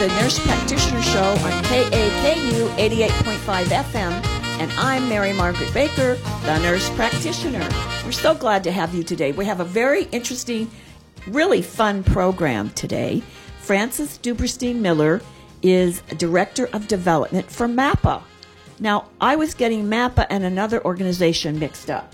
the Nurse Practitioner Show on KAKU 88.5 FM, and I'm Mary Margaret Baker, the Nurse Practitioner. We're so glad to have you today. We have a very interesting, really fun program today. Frances Duberstein Miller is Director of Development for MAPPA. Now, I was getting MAPPA and another organization mixed up.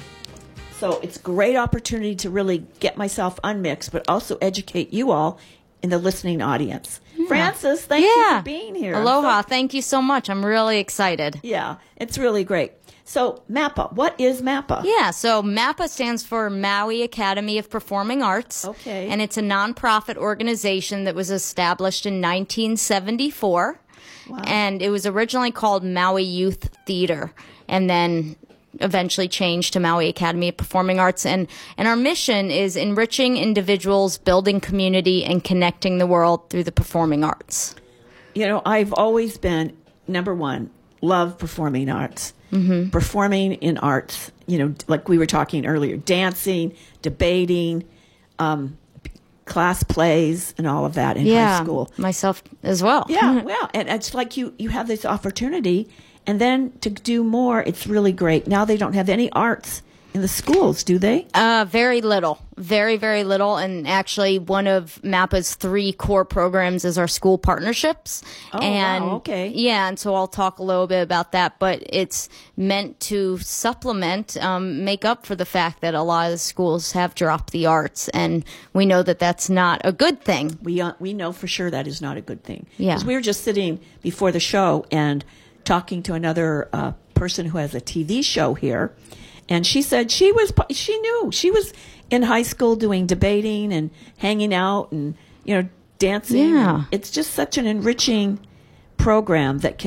So it's a great opportunity to really get myself unmixed, but also educate you all in the listening audience. Yeah. Frances, thank you for being here. Aloha. Thank you so much. I'm really excited. Yeah, it's really great. So MAPPA, what is MAPPA? Yeah, so MAPPA stands for Maui Academy of Performing Arts. Okay. And it's a nonprofit organization that was established in 1974. Wow. And it was originally called Maui Youth Theater. And then eventually changed to Maui Academy of Performing Arts. And our mission is enriching individuals, building community, and connecting the world through the performing arts. You know, I've always been, number one, love performing arts. Mm-hmm. Performing in arts, you know, like we were talking earlier, dancing, debating, class plays and all of that in high school. Yeah, myself as well. Yeah, well, and it's like you have this opportunity. And then to do more, it's really great. Now they don't have any arts in the schools, do they? Very little. Very, very little. And actually, one of MAPPA's three core programs is our school partnerships. Oh, and, wow, okay. Yeah, and so I'll talk a little bit about that. But it's meant to supplement, make up for the fact that a lot of the schools have dropped the arts. And we know that that's not a good thing. We know for sure that is not a good thing. Yeah. Because we were just sitting before the show and talking to another person who has a TV show here, and she said she knew she was in high school doing debating and hanging out and, you know, dancing. Yeah. It's just such an enriching program that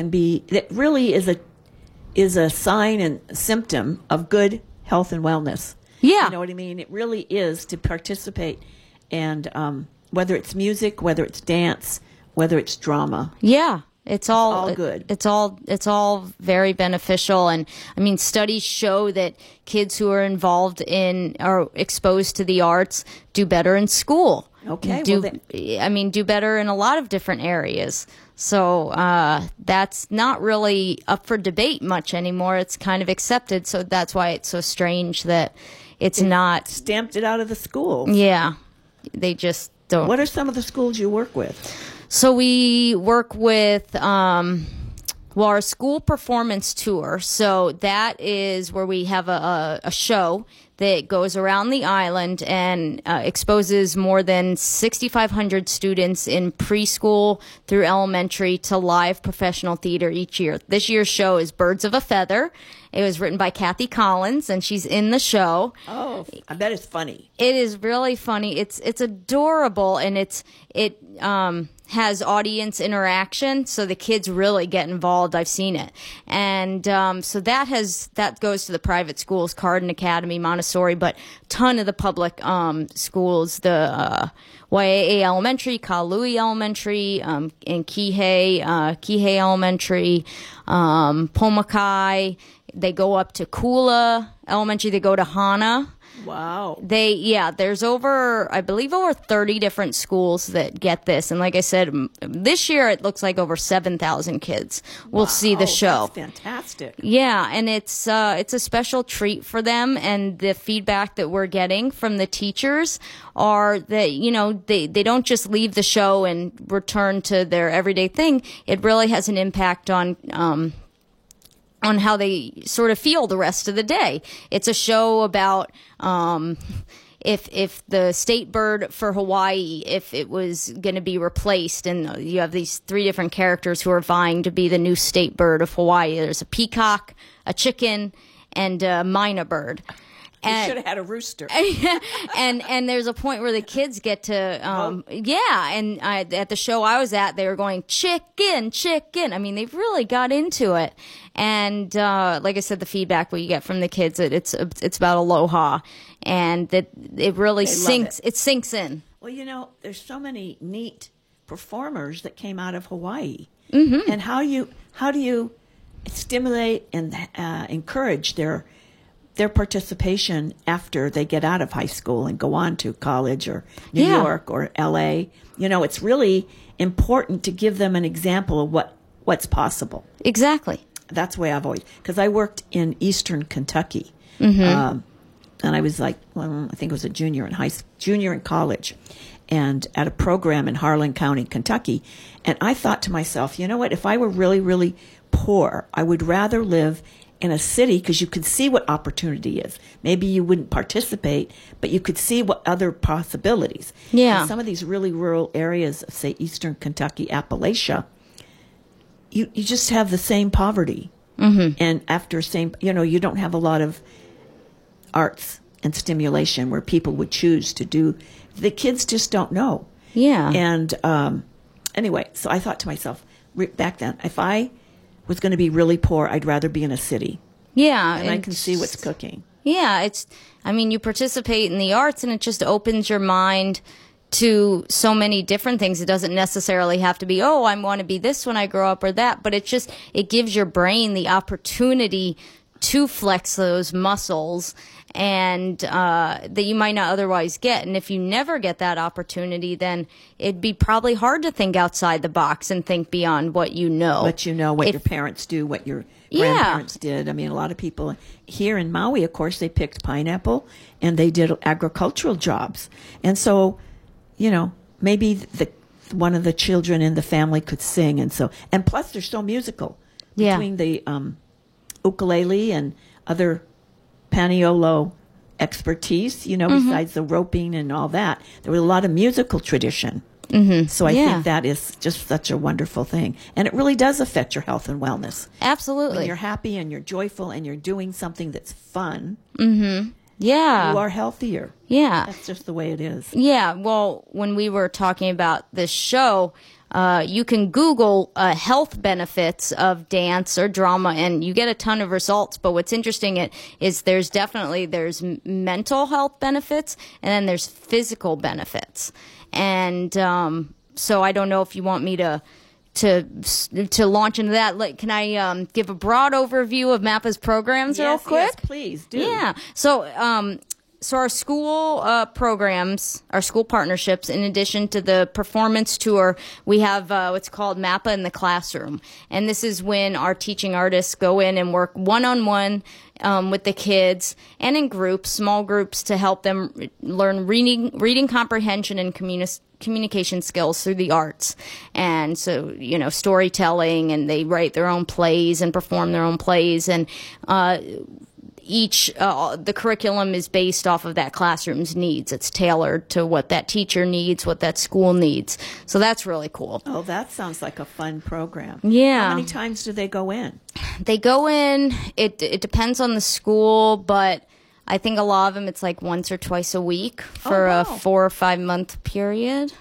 really is a sign and symptom of good health and wellness. Yeah. You know what I mean? It really is to participate, and whether it's music, whether it's dance, whether it's drama. Yeah. It's all good. It's all very beneficial. And I mean, studies show that kids who are involved in or exposed to the arts do better in school. Okay. Do better in a lot of different areas. So that's not really up for debate much anymore. It's kind of accepted. So that's why it's so strange that it's not stamped it out of the school. Yeah. They just don't. What are some of the schools you work with? So we work with our school performance tour. So that is where we have a show that goes around the island and exposes more than 6,500 students in preschool through elementary to live professional theater each year. This year's show is Birds of a Feather. It was written by Kathy Collins, and she's in the show. Oh, I bet it's funny. It is really funny. It's adorable, and it has audience interaction, so the kids really get involved. I've seen it. And so that goes to the private schools, Carden Academy, Montessori, but ton of the public schools, the Yaa Elementary, Kahului Elementary, and Kihei Elementary, Pomakai. They go up to Kula Elementary. They go to Hana. Wow. There's over 30 different schools that get this. And like I said, this year it looks like over 7,000 kids will see the show. That's fantastic. Yeah, and it's a special treat for them. And the feedback that we're getting from the teachers are that, you know, they don't just leave the show and return to their everyday thing. It really has an impact on how they sort of feel the rest of the day. It's a show about if the state bird for Hawaii, if it was going to be replaced, and you have these three different characters who are vying to be the new state bird of Hawaii. There's a peacock, a chicken, and a minor bird. You should have had a rooster. and there's a point where the kids get to, and at the show I was at, they were going, chicken, chicken. I mean, they've really got into it. And like I said, the feedback we get from the kids, it's about aloha. And that it really sinks in. Well, you know, there's so many neat performers that came out of Hawaii. Mm-hmm. And how do you stimulate and encourage their their participation after they get out of high school and go on to college or New York or L.A. You know, it's really important to give them an example of what's possible. Exactly. That's the way I've always, because I worked in Eastern Kentucky, and I was like, well, I think it was a junior in college, and at a program in Harlan County, Kentucky, and I thought to myself, you know what, if I were really, really poor, I would rather live in a city because you could see what opportunity is. Maybe you wouldn't participate, but you could see what other possibilities. Yeah. And some of these really rural areas of, say, Eastern Kentucky, Appalachia, you just have the same poverty. Mm-hmm. And after you don't have a lot of arts and stimulation where people would choose to do. The kids just don't know. Yeah. And anyway, so I thought to myself, back then, if I was going to be really poor, I'd rather be in a city. Yeah. And I can see what's cooking. Yeah. You participate in the arts and it just opens your mind to so many different things. It doesn't necessarily have to be, oh, I want to be this when I grow up or that, but it gives your brain the opportunity to flex those muscles and that you might not otherwise get. And if you never get that opportunity, then it'd be probably hard to think outside the box and think beyond what you know. What you know, what your parents do, what your grandparents did. I mean, a lot of people here in Maui, of course, they picked pineapple and they did agricultural jobs. And so, you know, maybe one of the children in the family could sing. And plus they're so musical between the ukulele and other Paniolo expertise, you know, besides the roping and all that. There was a lot of musical tradition. Mm-hmm. So I think that is just such a wonderful thing. And it really does affect your health and wellness. Absolutely. When you're happy and you're joyful and you're doing something that's fun. Mm-hmm. Yeah. You are healthier. Yeah. That's just the way it is. Yeah. Well, when we were talking about this show, you can Google health benefits of dance or drama, and you get a ton of results. But what's interesting is there's mental health benefits, and then there's physical benefits. And so I don't know if you want me to launch into that. Like, can I give a broad overview of MAPA's programs real quick? Yes, please do. Yeah. So our school programs, our school partnerships, in addition to the performance tour, we have what's called MAPA in the Classroom. And this is when our teaching artists go in and work one-on-one with the kids and in groups, small groups, to help them learn reading comprehension and communication skills through the arts. And so, you know, storytelling, and they write their own plays and perform their own plays. And the curriculum is based off of that classroom's needs. It's tailored to what that teacher needs, what that school needs. So that's really cool. Oh, that sounds like a fun program. Yeah. How many times do they go in? They go in, it depends on the school, but I think a lot of them it's like once or twice a week for a 4 or 5 month period.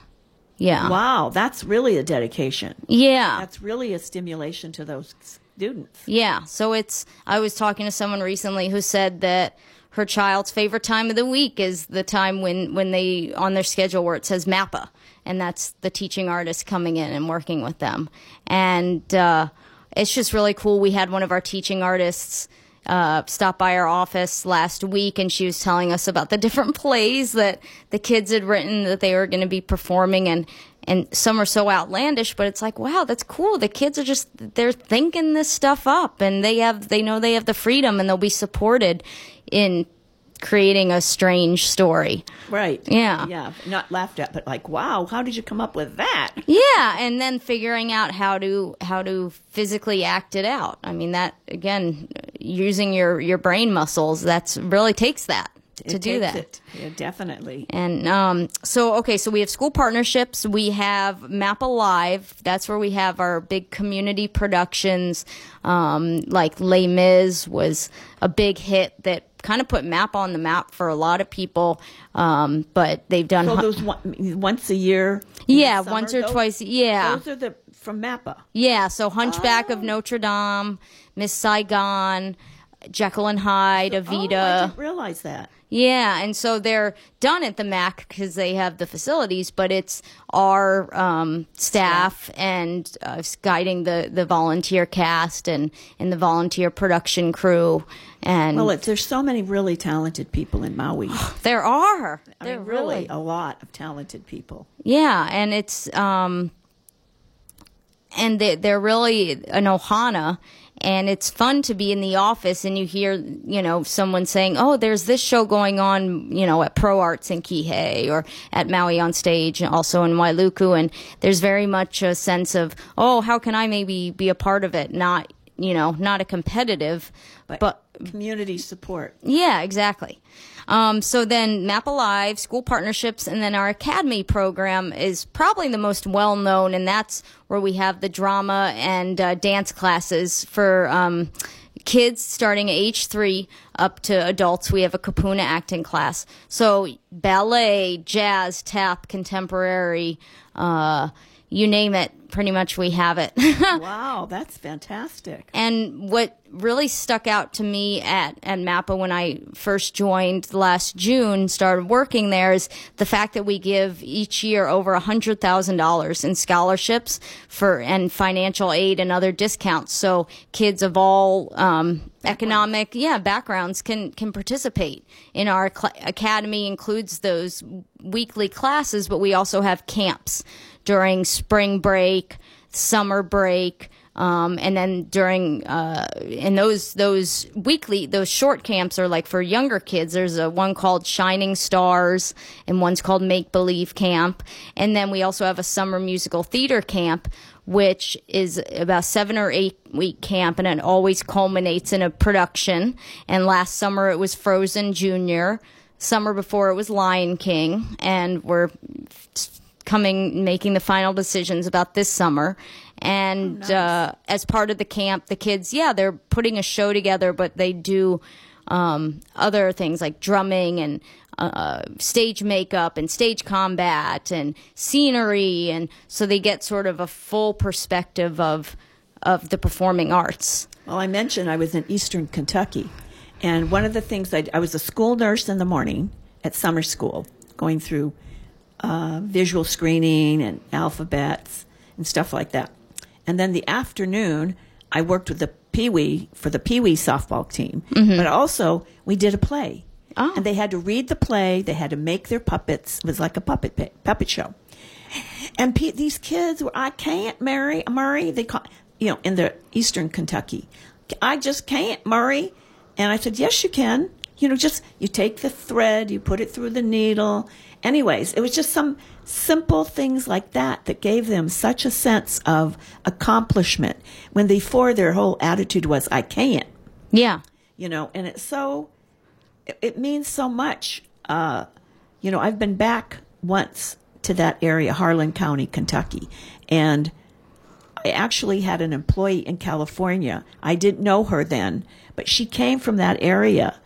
Yeah. Wow, that's really a dedication. Yeah. That's really a stimulation to those students. Yeah. So I was talking to someone recently who said that her child's favorite time of the week is the time when they, on their schedule where it says MAPA, and that's the teaching artist coming in and working with them. And it's just really cool. We had one of our teaching artists stopped by our office last week, and she was telling us about the different plays that the kids had written that they were going to be performing, and some are so outlandish, but it's like, wow, that's cool. The kids are just, they're thinking this stuff up, and they know they have the freedom, and they'll be supported in creating a strange story. Right. Yeah. Yeah. Not laughed at, but like, wow, how did you come up with that? Yeah. And then figuring out how to physically act it out. I mean, that, again, using your brain muscles, that's really takes that. To do that. It. Yeah, definitely. And so we have school partnerships. We have MAPA Live. That's where we have our big community productions. Like Les Mis was a big hit that kind of put MAPA on the map for a lot of people. But they've done those once a year. Yeah, summer, once or twice. Yeah, those are from MAPA. Yeah, so Hunchback of Notre Dame, Miss Saigon. Jekyll and Hyde, Evita. Oh, I didn't realize that. Yeah, and so they're done at the MAC because they have the facilities, but it's our staff and guiding the volunteer cast and the volunteer production crew. And well, there's so many really talented people in Maui. There are. There are really a lot of talented people. Yeah, and it's and they're really an ohana. And it's fun to be in the office and you hear, you know, someone saying, oh, there's this show going on, you know, at Pro Arts in Kihei or at Maui on Stage, also in Wailuku. And there's very much a sense of, oh, how can I maybe be a part of it? Not, you know, not a competitive, but community support. Yeah, exactly. So then Map Alive, school partnerships, and then our academy program is probably the most well-known, and that's where we have the drama and dance classes for kids starting at age 3 up to adults. We have a kapuna acting class. So ballet, jazz, tap, contemporary, you name it, pretty much we have it. Wow, that's fantastic. And what really stuck out to me at MAPA when I first joined last June, started working there, is the fact that we give each year over $100,000 in scholarships and financial aid and other discounts. So kids of all economic backgrounds can participate. In our academy includes those weekly classes, but we also have camps during spring break, summer break, and then during and those weekly, those short camps are like for younger kids. There's one called Shining Stars and one's called Make Believe Camp. And then we also have a summer musical theater camp, which is about 7 or 8 week camp, and it always culminates in a production. And last summer it was Frozen Junior. Summer before it was Lion King, and we're making the final decisions about this summer. And nice. As part of the camp, the kids, they're putting a show together, but they do other things like drumming and stage makeup and stage combat and scenery. And so they get sort of a full perspective of the performing arts. Well, I mentioned I was in Eastern Kentucky. And one of the things, I was a school nurse in the morning at summer school, going through visual screening and alphabets and stuff like that. And then the afternoon, I worked with the Pee-wee for the Pee-wee softball team. Mm-hmm. But also, we did a play. Oh. And they had to read the play. They had to make their puppets. It was like a puppet show. And these kids were, I can't marry Murray. They call, you know, in the Eastern Kentucky. I just can't, Murray. And I said, yes, you can. You know, just you take the thread, you put it through the needle. Anyways, it was just some simple things like that that gave them such a sense of accomplishment when before their whole attitude was, I can't. Yeah. You know, and it's so, it means so much. You know, I've been back once to that area, Harlan County, Kentucky, and I actually had an employee in California. I didn't know her then, but she came from that area.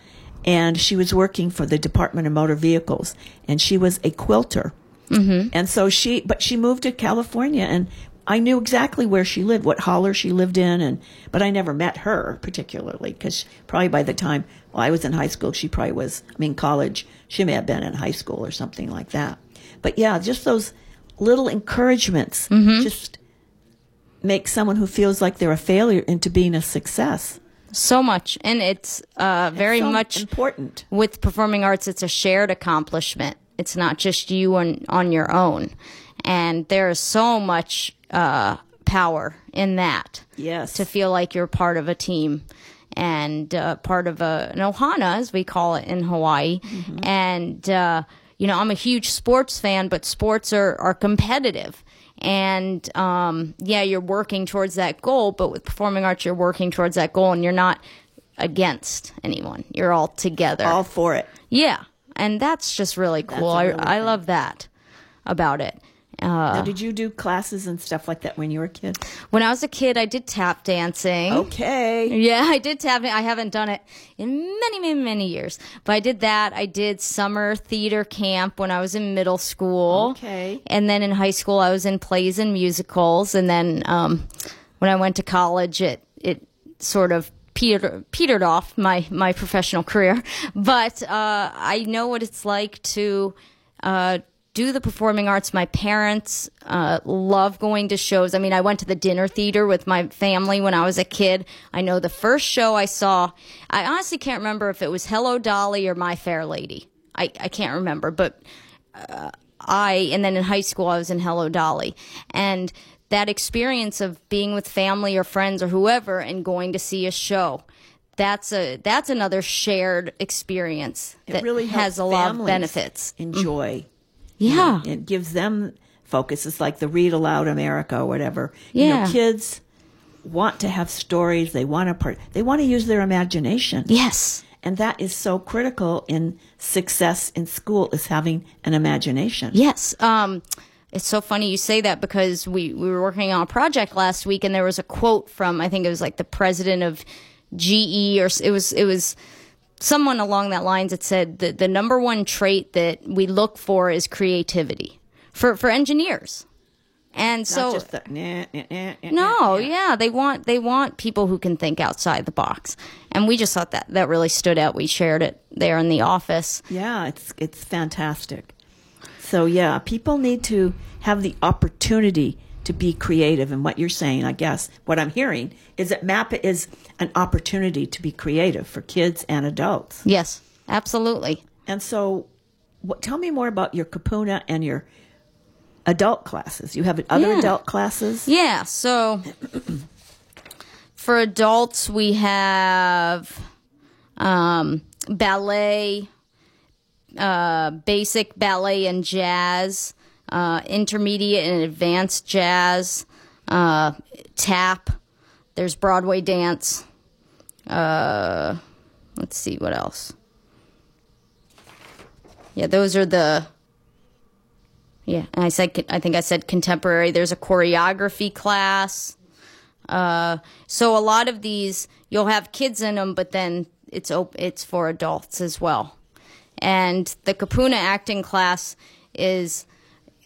And she was working for the Department of Motor Vehicles, and she was a quilter. Mm-hmm. And so she moved to California, and I knew exactly where she lived, what holler she lived in, but I never met her particularly, because probably by the time I was in high school, she probably was, college, she may have been in high school or something like that. But yeah, just those little encouragements just make someone who feels like they're a failure into being a success. So much, and it's very much important. With performing arts, it's a shared accomplishment. It's not just you on your own, and there is so much power in that. Yes, to feel like you're part of a team and part of an ohana, as we call it in Hawaii. Mm-hmm. And you know, I'm a huge sports fan, but sports are competitive. And, you're working towards that goal, but with performing arts, you're working towards that goal and you're not against anyone. You're all together. All for it. Yeah. And that's just really cool. I love that about it. Now, did you do classes and stuff like that when you were a kid? When I was a kid, I did tap dancing. Okay. Yeah, I did tap dancing. I haven't done it in many, many, many years. But I did that. I did summer theater camp when I was in middle school. Okay. And then in high school, I was in plays and musicals. And then when I went to college, it sort of petered off my professional career, but I know what it's like to do the performing arts. My parents love going to shows. I mean, I went to the dinner theater with my family when I was a kid. I know the first show I saw, I honestly can't remember if it was Hello Dolly or My Fair Lady. I can't remember, but and then in high school I was in Hello Dolly. And that experience of being with family or friends or whoever and going to see a show, that's another shared experience that really has a lot of benefits. Enjoy. Yeah. You know, it gives them focus. It's like the Read Aloud America or whatever. Yeah. You know, kids want to have stories. They want to use their imagination. Yes. And that is so critical in success in school, is having an imagination. Yes. It's so funny you say that, because we were working on a project last week, and there was a quote from, I think it was like the president of GE, or it was someone along that lines that said that the number one trait that we look for is creativity for engineers. And not so just the, they want people who can think outside the box, and we just thought that really stood out. We shared it there in the office. Yeah, it's fantastic. So, yeah, people need to have the opportunity to be creative. And what you're saying, I guess, what I'm hearing is that MAPA is an opportunity to be creative for kids and adults. Yes, absolutely. And so tell me more about your Kapuna and your adult classes. You have other adult classes? Yeah, so for adults we have ballet, basic ballet and jazz, intermediate and advanced jazz, tap. There's Broadway dance. Let's see what else. Yeah, those are the. Yeah, and I think I said contemporary. There's a choreography class. So a lot of these you'll have kids in them, but then it's for adults as well. And the Kapuna acting class it's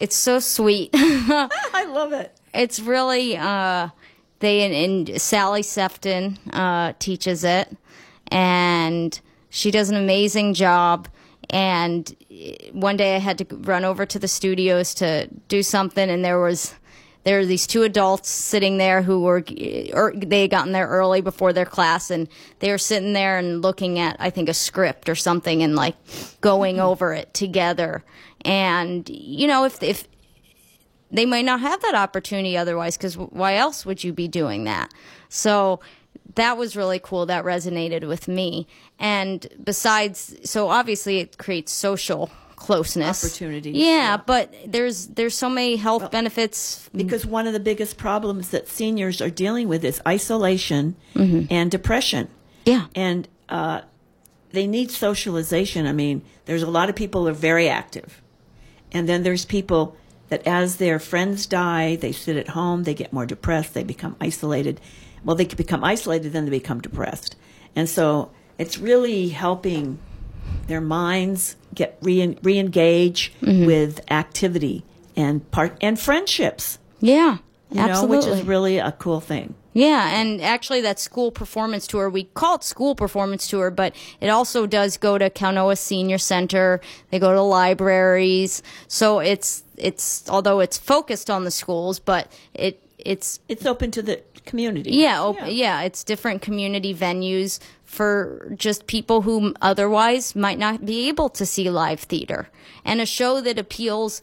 so sweet. I love it. It's really, and Sally Sefton teaches it, and she does an amazing job. And one day I had to run over to the studios to do something, and there were these two adults sitting there they had gotten there early before their class, and they were sitting there and looking at, I think, a script or something and, like, going over it together. And, you know, if they might not have that opportunity otherwise, because why else would you be doing that? So that was really cool. That resonated with me. And besides, so obviously it creates social closeness opportunities, but there's so many health benefits, because one of the biggest problems that seniors are dealing with is isolation and depression, and they need socialization. I mean, there's a lot of people who are very active, and then there's people that, as their friends die, they sit at home, they get more depressed, they become isolated. Well, they could become isolated, then they become depressed. And so it's really helping their minds get re-engage with activity and friendships. Yeah, absolutely. Which is really a cool thing. Yeah, and actually that school performance tour, we call it school performance tour, but it also does go to Kaunoa Senior Center. They go to libraries. So it's although it's focused on the schools, but it's open to the community. It's different community venues for just people who otherwise might not be able to see live theater. And a show that appeals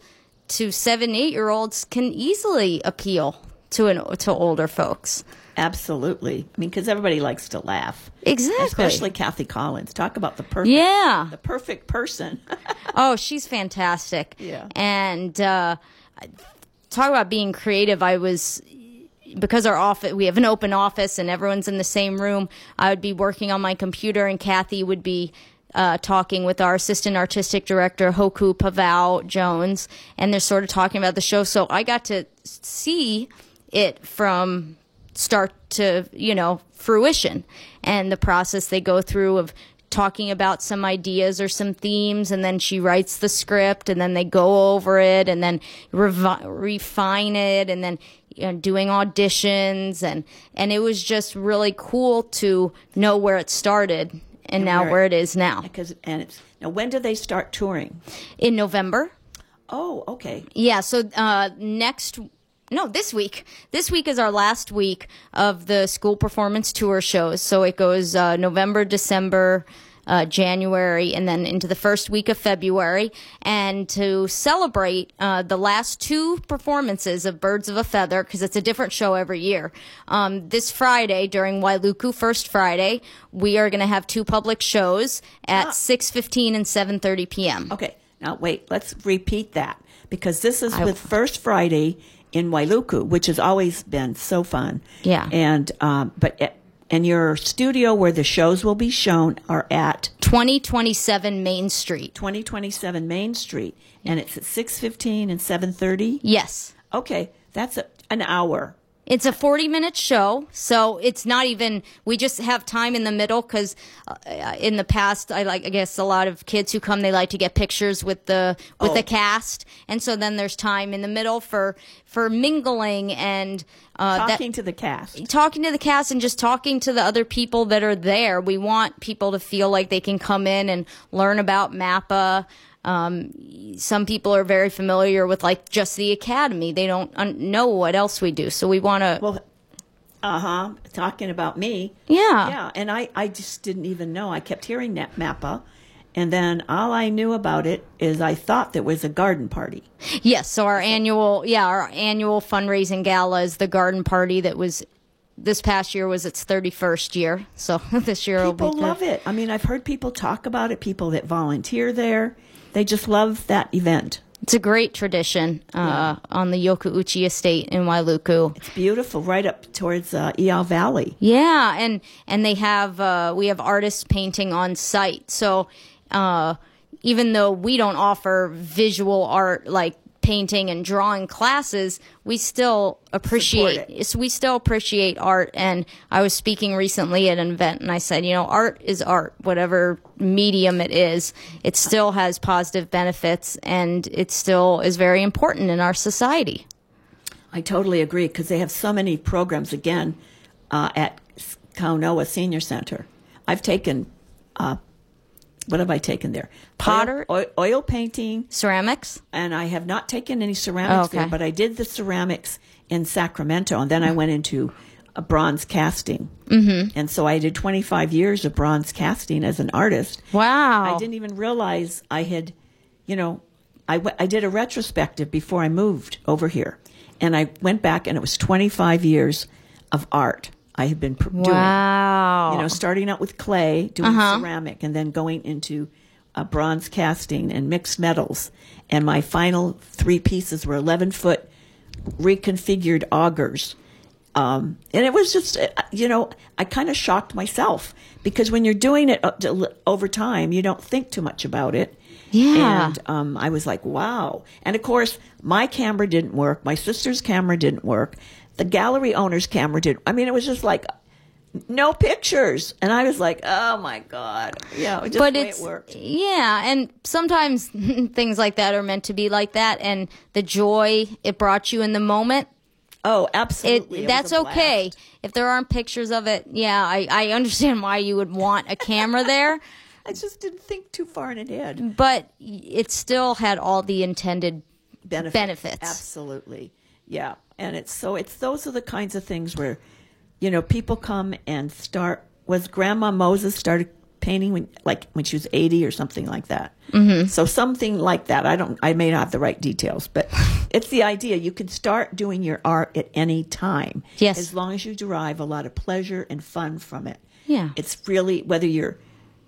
to 7-8-year-olds can easily appeal to older folks. Absolutely. I mean, because everybody likes to laugh. Exactly. Especially Kathy Collins. Talk about the perfect person. Oh, she's fantastic. Yeah. And talk about being creative. Because our office, we have an open office and everyone's in the same room, I would be working on my computer, and Kathy would be talking with our assistant artistic director, Hoku Pavao Jones, and they're sort of talking about the show. So I got to see it from start to, fruition, and the process they go through of talking about some ideas or some themes, and then she writes the script, and then they go over it, and then refine it, and then doing auditions, and it was just really cool to know where it started and now where it is now. Now, when do they start touring? In November. Oh, okay. Yeah, so this week. This week is our last week of the school performance tour shows. So it goes November, December, January, and then into the first week of February. And to celebrate the last two performances of Birds of a Feather, because it's a different show every year, this Friday during Wailuku First Friday, we are going to have two public shows at 6:15 and 7:30 p.m. Okay. Now, wait, let's repeat that, because this is with First Friday in Wailuku, which has always been so fun. Yeah. And and your studio where the shows will be shown are at 2027 Main Street. 2027 Main Street. And it's at 6:15 and 7:30? Yes. Okay. That's an hour. It's a 40-minute show, so it's not even – we just have time in the middle because in the past, I guess a lot of kids who come, they like to get pictures with the cast. And so then there's time in the middle for mingling and talking to the cast. Talking to the cast and just talking to the other people that are there. We want people to feel like they can come in and learn about MAPA. Some people are very familiar with just the academy. They don't know what else we do. So we want to. Well, talking about me. Yeah. Yeah. And I just didn't even know. I kept hearing that MAPA. And then all I knew about it is I thought there was a garden party. Yes. So our annual fundraising gala is the garden party that was. This past year was its 31st year, so this year will be good. People love it. I mean, I've heard people talk about it, people that volunteer there. They just love that event. It's a great tradition on the Yokuuchi Estate in Wailuku. It's beautiful, right up towards Yaa Valley. Yeah, and they have we have artists painting on site. So even though we don't offer visual art like painting and drawing classes, we still appreciate art. And I was speaking recently at an event, and I said, art is art, whatever medium it is. It still has positive benefits, and it still is very important in our society. I totally agree, because they have so many programs again at Kaunoa Senior Center. I've taken what have I taken there? Potter, oil painting, ceramics, and I have not taken any ceramics there. But I did the ceramics in Sacramento, and then I went into a bronze casting. Mm-hmm. And so I did 25 years of bronze casting as an artist. Wow! I didn't even realize I had, I did a retrospective before I moved over here, and I went back, and it was 25 years of art I have been doing. Wow. Starting out with clay, doing ceramic, and then going into bronze casting and mixed metals. And my final three pieces were 11-foot reconfigured augers. And it was just, I kind of shocked myself, because when you're doing it over time, you don't think too much about it. Yeah. And I was like, wow. And, of course, my camera didn't work. My sister's camera didn't work. The gallery owner's camera did. I mean, it was just like no pictures, and I was like, "Oh my god!" Yeah, just the way it worked. Yeah, and sometimes things like that are meant to be like that, and the joy it brought you in the moment. Oh, absolutely! That's okay if there aren't pictures of it. Yeah, I understand why you would want a camera there. I just didn't think too far ahead, but it still had all the intended benefits. Absolutely, yeah. And those are the kinds of things where, people come and start. Was Grandma Moses started painting when she was 80 or something like that? Mm-hmm. So something like that. I may not have the right details, but it's the idea. You can start doing your art at any time. Yes. As long as you derive a lot of pleasure and fun from it. Yeah. It's really, whether you're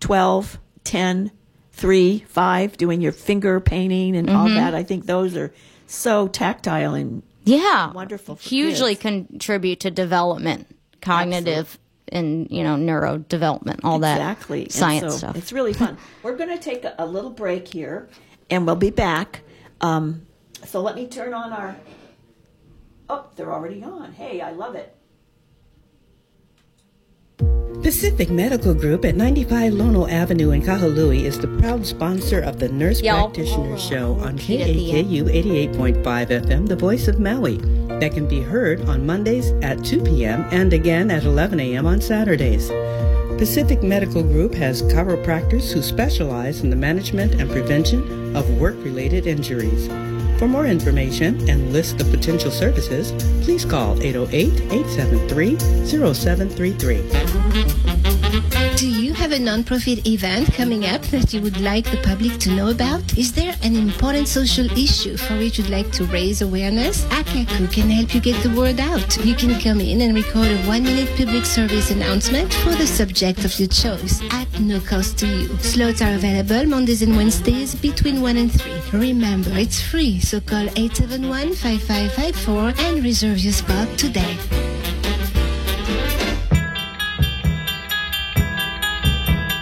12, 10, 3, 5, doing your finger painting and all that, I think those are so tactile and yeah, wonderful. Hugely contribute to development, cognitive, and neurodevelopment, all that science stuff. It's really fun. We're going to take a little break here, and we'll be back. So let me turn on our. Oh, they're already on. Hey, I love it. Pacific Medical Group at 95 Lono Avenue in Kahului is the proud sponsor of the Nurse Practitioner Show on KAKU 88.5 FM, The Voice of Maui. that can be heard on Mondays at 2 p.m. and again at 11 a.m. on Saturdays. Pacific Medical Group has chiropractors who specialize in the management and prevention of work-related injuries. For more information and list of potential services, please call 808-873-0733. Do you have a nonprofit event coming up that you would like the public to know about? Is there an important social issue for which you'd like to raise awareness? KAKU can help you get the word out. You can come in and record a 1-minute public service announcement for the subject of your choice at no cost to you. Slots are available Mondays and Wednesdays between 1 and 3. Remember, it's free, so call 871-5554 and reserve your spot today.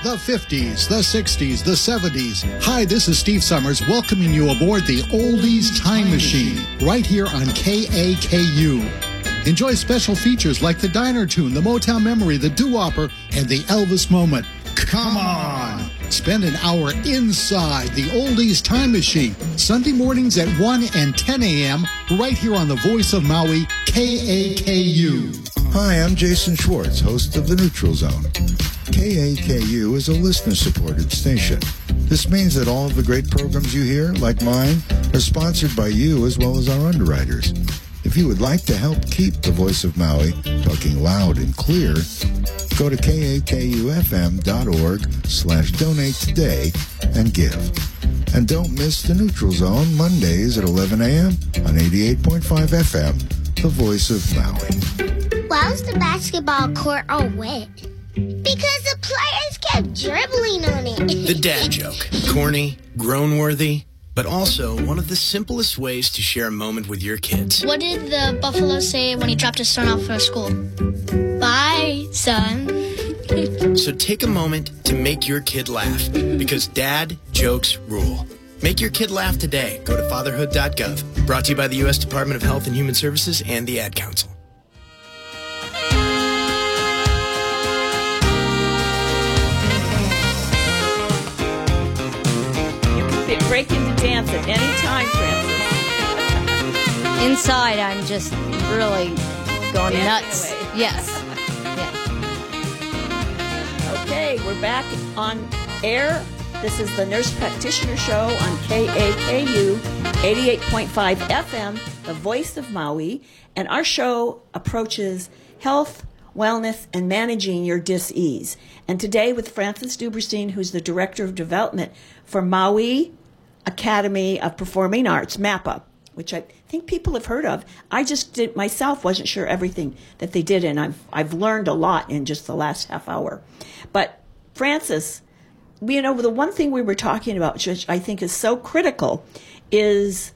The 50s, the 60s, the 70s. Hi, this is Steve Summers welcoming you aboard the Oldies Time Machine right here on KAKU. Enjoy special features like the Diner Tune, the Motown Memory, the Doo-Wopper, and the Elvis Moment. Come on! Spend an hour inside the Oldies Time Machine, Sunday mornings at 1 and 10 a.m., right here on The Voice of Maui, KAKU. Hi, I'm Jason Schwartz, host of The Neutral Zone. KAKU is a listener-supported station. This means that all of the great programs you hear, like mine, are sponsored by you as well as our underwriters. If you would like to help keep The Voice of Maui talking loud and clear, go to kakufm.org/donate today and give. And don't miss The Neutral Zone Mondays at 11 a.m. on 88.5 FM, The Voice of Maui. Why was the basketball court all wet? Because the players kept dribbling on it. The dad joke. Corny, grown-worthy, but also one of the simplest ways to share a moment with your kids. What did the buffalo say when he dropped his son off for school? Bye, son. So take a moment to make your kid laugh, because dad jokes rule. Make your kid laugh today. Go to fatherhood.gov. Brought to you by the U.S. Department of Health and Human Services and the Ad Council. You can fit break into dance at any time, Frances. Inside, I'm just really going nuts. Yes. Okay, we're back on air. This is the Nurse Practitioner Show on KAKU 88.5 FM, the Voice of Maui, and our show approaches health, wellness, and managing your dis-ease. And today with Frances Duberstein, who's the Director of Development for Maui Academy of Performing Arts, MAPA, which I think people have heard of. I just did myself, wasn't sure everything that they did, and I've learned a lot in just the last half hour. But Frances, you know, the one thing we were talking about, which I think is so critical, is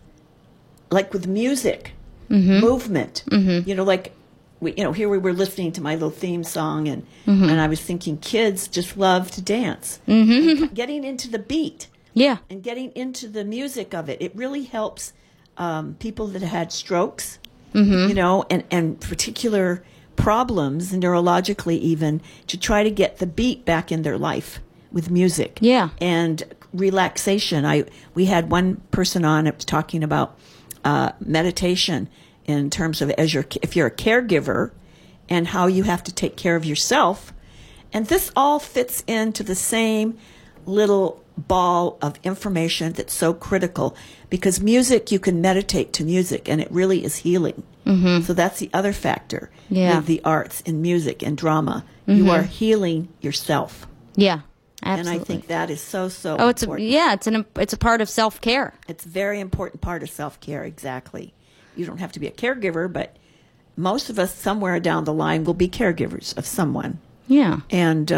like with music, movement. You know, like here we were listening to my little theme song, and and I was thinking, kids just love to dance, getting into the beat, and getting into the music of it. It really helps. People that had strokes, you know, and particular problems neurologically even, to try to get the beat back in their life with music. Yeah. And relaxation. We had one person on that was talking about meditation in terms of if you're a caregiver and how you have to take care of yourself. And this all fits into the same little ball of information that's so critical, because music, you can meditate to music, and it really is healing. So that's the other factor with the arts and music and drama. You are healing yourself. Yeah, absolutely. And I think that is so important. It's a part of self-care. It's a very important part of self-care, exactly. You don't have to be a caregiver, but most of us somewhere down the line will be caregivers of someone. Yeah. And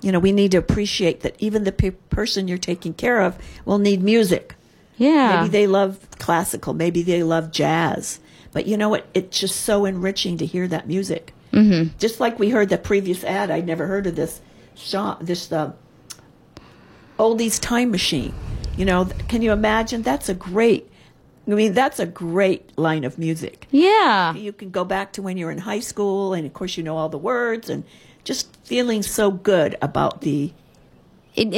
you know, we need to appreciate that even the person you're taking care of will need music. Yeah. Maybe they love classical. Maybe they love jazz. But you know what? It's just so enriching to hear that music. Just like we heard the previous ad. I'd never heard of this Oldies Time Machine. You know, can you imagine? That's a great line of music. Yeah. You can go back to when you were in high school, and, of course, you know all the words, and just feeling so good about the... And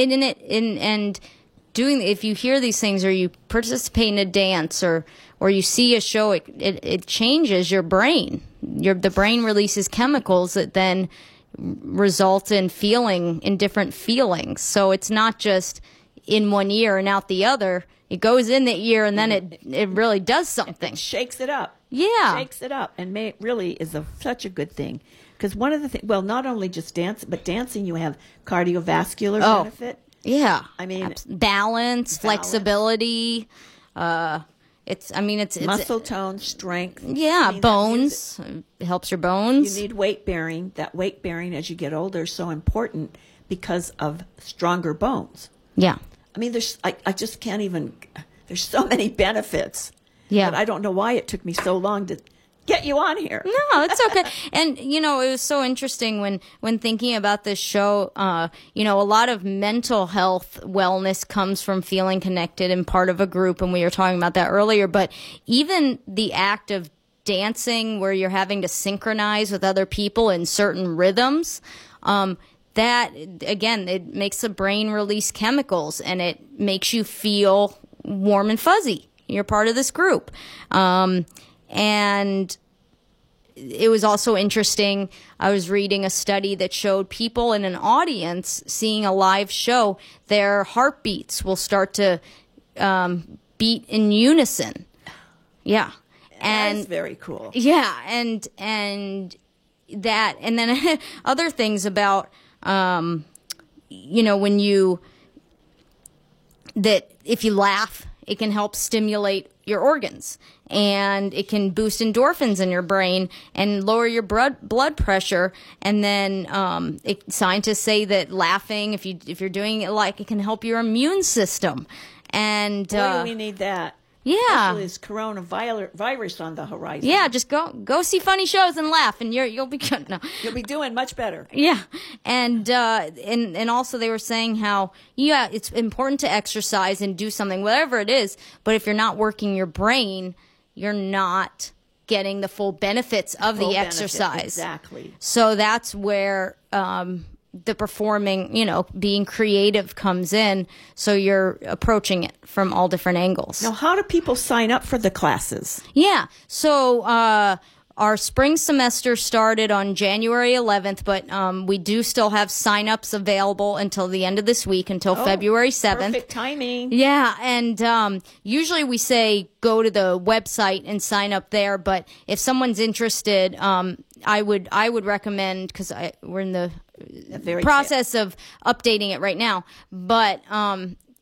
doing, if you hear these things or you participate in a dance or you see a show, it changes your brain. The brain releases chemicals that then result in different feelings. So it's not just in one ear and out the other. It goes in the ear and then it really does something. It shakes it up. Yeah. It shakes it up. And it really is such a good thing. Because one of the things, well, not only just dance, but dancing, you have cardiovascular benefit. Yeah. I mean, balance, flexibility. It's muscle tone, strength. Yeah. Bones. It helps your bones. You need weight bearing. That weight bearing as you get older is so important because of stronger bones. Yeah. I mean, I just can't even, there's so many benefits. Yeah. But I don't know why it took me so long to get you on here. No, it's okay. And, it was so interesting when thinking about this show, a lot of mental health wellness comes from feeling connected and part of a group. And we were talking about that earlier, but even the act of dancing where you're having to synchronize with other people in certain rhythms, that, again, it makes the brain release chemicals and it makes you feel warm and fuzzy. You're part of this group. And it was also interesting. I was reading a study that showed people in an audience seeing a live show, their heartbeats will start to beat in unison. Yeah. And that's very cool. Yeah. And then other things about, that if you laugh, it can help stimulate your organs and it can boost endorphins in your brain and lower your blood pressure. And then scientists say that laughing, if you're doing it, like, it can help your immune system. And boy, do we need that. Yeah. Especially this coronavirus on the horizon. Yeah, just go see funny shows and laugh, and you'll be good. No. You'll be doing much better. Yeah. And also they were saying how, yeah, it's important to exercise and do something, whatever it is, but if you're not working your brain, you're not getting the full benefits of the exercise. Exactly. So that's where the performing, being creative comes in. So you're approaching it from all different angles. Now, how do people sign up for the classes? Yeah. So our spring semester started on January 11th, but we do still have signups available until the end of this week, until February 7th. Perfect timing. Yeah. And usually we say go to the website and sign up there. But if someone's interested, I would recommend, because we're in the process of updating it right now, but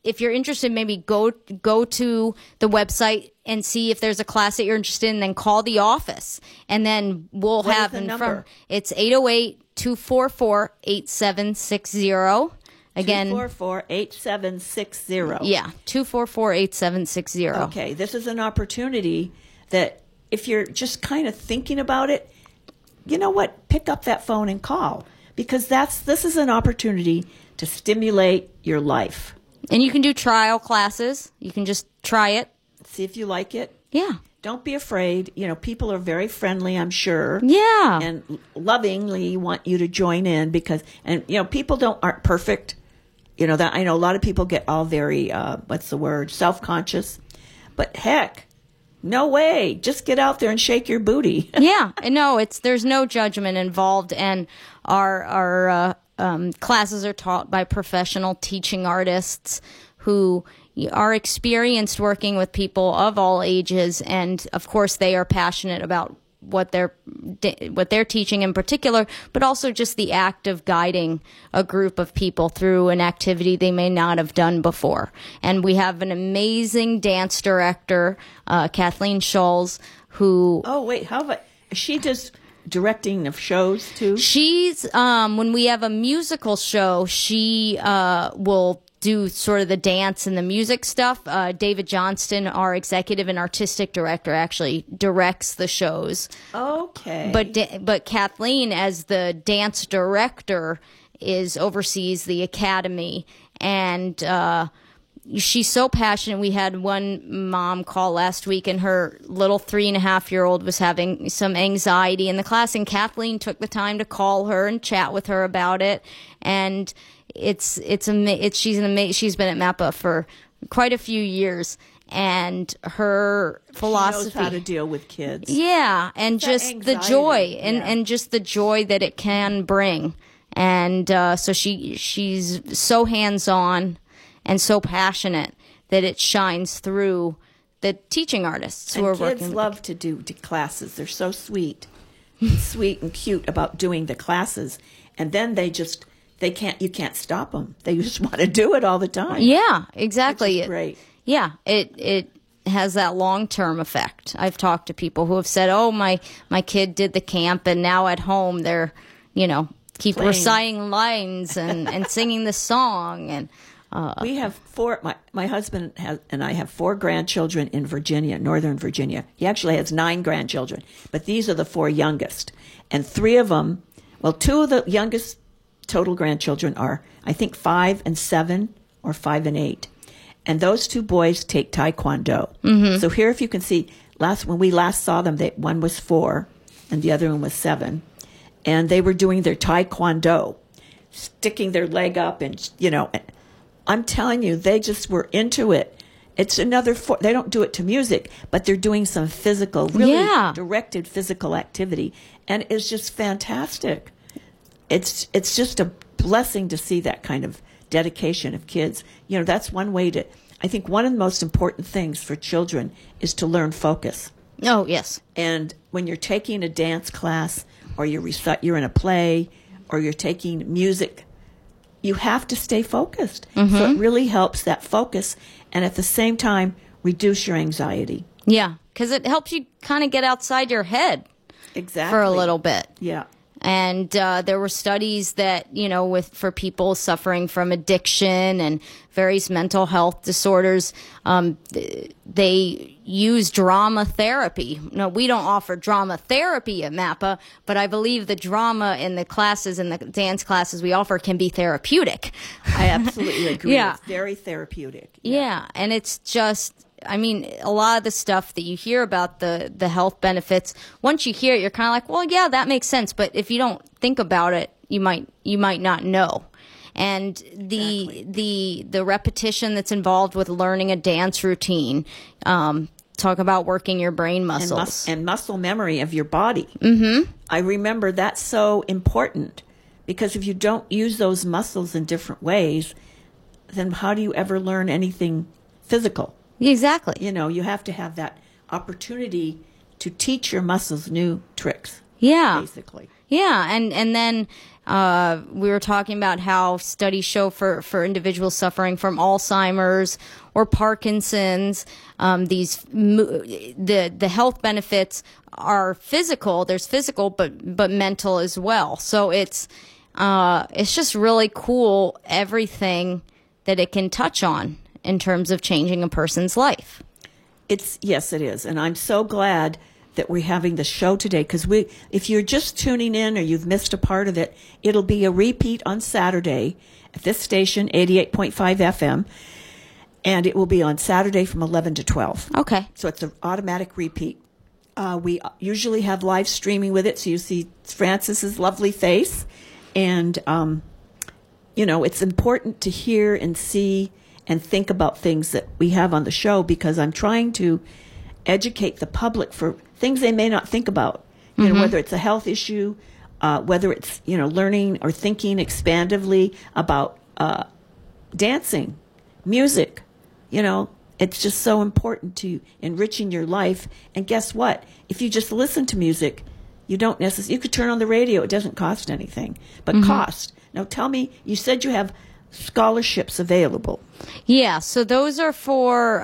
if you're interested, maybe go to the website and see if there's a class that you're interested in, then call the office, and then we'll have the number. It's 808-244-8760. Again, 244-8760. Yeah, 244-8760. Okay, this is an opportunity that if you're just kind of thinking about it, you know what, pick up that phone and call. Because this is an opportunity to stimulate your life. And you can do trial classes. You can just try it. See if you like it. Yeah. Don't be afraid. People are very friendly, I'm sure. Yeah. And lovingly want you to join in because, people aren't perfect. I know a lot of people get all very, self-conscious. But heck, no way. Just get out there and shake your booty. Yeah. No, there's no judgment involved. And Our classes are taught by professional teaching artists who are experienced working with people of all ages, and of course they are passionate about what they're teaching in particular, but also just the act of guiding a group of people through an activity they may not have done before. And we have an amazing dance director, Kathleen Scholes, who... Oh, wait, how about... She does... directing of shows too? She's when we have a musical show, she will do sort of the dance and the music stuff. David Johnston, our executive and artistic director, actually directs the shows. Okay. But Kathleen, as the dance director, oversees the academy, and she's so passionate. We had one mom call last week, and her little 3.5-year-old was having some anxiety in the class, and Kathleen took the time to call her and chat with her about it. And she's been at MAPA for quite a few years. And her philosophy, she knows how to deal with kids. Yeah, and that just anxiety, the joy, and just the joy that it can bring. And so she's so hands-on and so passionate that it shines through the teaching artists who are working. Kids love to do classes. They're so sweet and cute about doing the classes, and then you can't stop them. They just want to do it all the time. Yeah, exactly. Which is great. Yeah, it has that long-term effect. I've talked to people who have said, "Oh, my kid did the camp, and now at home they're, keep reciting lines and singing the song." And we have four. My husband and I have four grandchildren in Virginia, Northern Virginia. He actually has 9 grandchildren, but these are the 4 youngest, and 3 of them. Well, 2 of the youngest total grandchildren are, I think, 5 and 7 or 5 and 8. And those 2 boys take Taekwondo. Mm-hmm. So here, if you can see, when we last saw them, one was 4 and the other one was 7. And they were doing their Taekwondo, sticking their leg up. And, I'm telling you, they just were into it. It's another form. They don't do it to music, but they're doing some physical, really directed physical activity. And it's just fantastic. It's just a blessing to see that kind of dedication of kids. That's one way to, I think one of the most important things for children is to learn focus. Oh, yes. And when you're taking a dance class or you're in a play or you're taking music, you have to stay focused. Mm-hmm. So it really helps that focus and at the same time reduce your anxiety. Yeah, because it helps you kind of get outside your head for a little bit. Yeah. And there were studies that, for people suffering from addiction and various mental health disorders, they use drama therapy. No, we don't offer drama therapy at MAPA, but I believe the drama in the classes and the dance classes we offer can be therapeutic. I absolutely agree. Yeah. It's very therapeutic. Yeah. And it's just, a lot of the stuff that you hear about the health benefits, once you hear it, you're kind of like, well, yeah, that makes sense. But if you don't think about it, you might not know. And the repetition that's involved with learning a dance routine, talk about working your brain muscles. And muscle memory of your body. Mm-hmm. I remember that's so important because if you don't use those muscles in different ways, then how do you ever learn anything physical? Exactly. You have to have that opportunity to teach your muscles new tricks. Yeah. Basically. Yeah. And then we were talking about how studies show for individuals suffering from Alzheimer's or Parkinson's, the health benefits are physical. There's physical, but mental as well. So it's just really cool, everything that it can touch on in terms of changing a person's life. Yes, it is. And I'm so glad that we're having the show today because if you're just tuning in or you've missed a part of it, it'll be a repeat on Saturday at this station, 88.5 FM. And it will be on Saturday from 11 to 12. Okay. So it's an automatic repeat. We usually have live streaming with it. So you see Frances's lovely face. And, it's important to hear and see and think about things that we have on the show because I'm trying to educate the public for things they may not think about, mm-hmm. Whether it's a health issue, whether it's, learning or thinking expandively about dancing, music, it's just so important to enriching your life. And guess what? If you just listen to music, you don't necessarily, you could turn on the radio. It doesn't cost anything, but mm-hmm. cost. Now tell me, you said you have scholarships available. Yeah, so those are for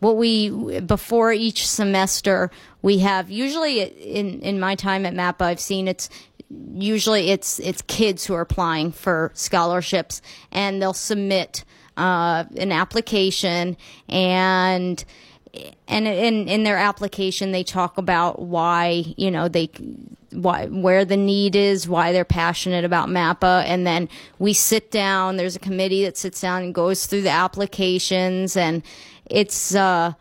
before each semester we have, usually in my time at MAPA, I've seen it's kids who are applying for scholarships and they'll submit an application and in their application they talk about where the need is, why they're passionate about MAPA, and then we sit down. There's a committee that sits down and goes through the applications, and it's not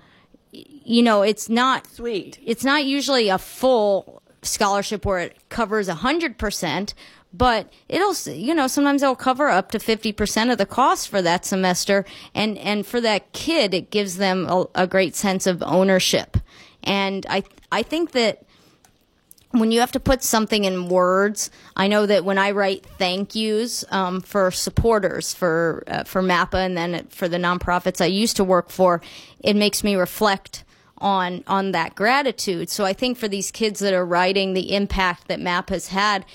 usually a full scholarship where it covers 100%, but it'll, you know, sometimes it'll cover up to 50% of the cost for that semester. And for that kid, it gives them a great sense of ownership. And I think that when you have to put something in words, I know that when I write thank yous for supporters, for MAPPA and then for the nonprofits I used to work for, it makes me reflect on that gratitude. So I think for these kids that are writing the impact that MAPPA has had,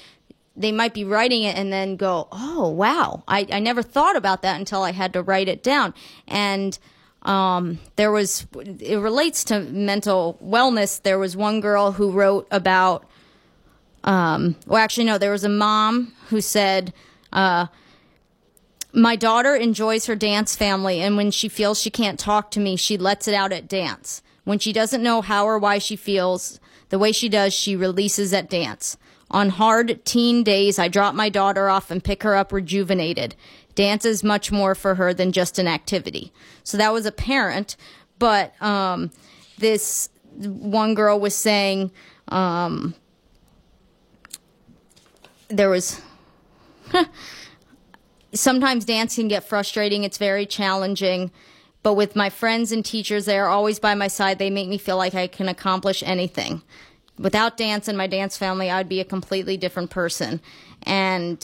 they might be writing it and then go, oh, wow, I never thought about that until I had to write it down. And it relates to mental wellness. There was one girl who wrote about, there was a mom who said, my daughter enjoys her dance family, and when she feels she can't talk to me, she lets it out at dance. When she doesn't know how or why she feels the way she does, she releases at dance. On hard teen days, I drop my daughter off and pick her up rejuvenated. Dance is much more for her than just an activity. So that was a parent, but this one girl was saying there was sometimes dance can get frustrating. It's very challenging, but with my friends and teachers, they are always by my side. They make me feel like I can accomplish anything. Without dance and my dance family, I'd be a completely different person. And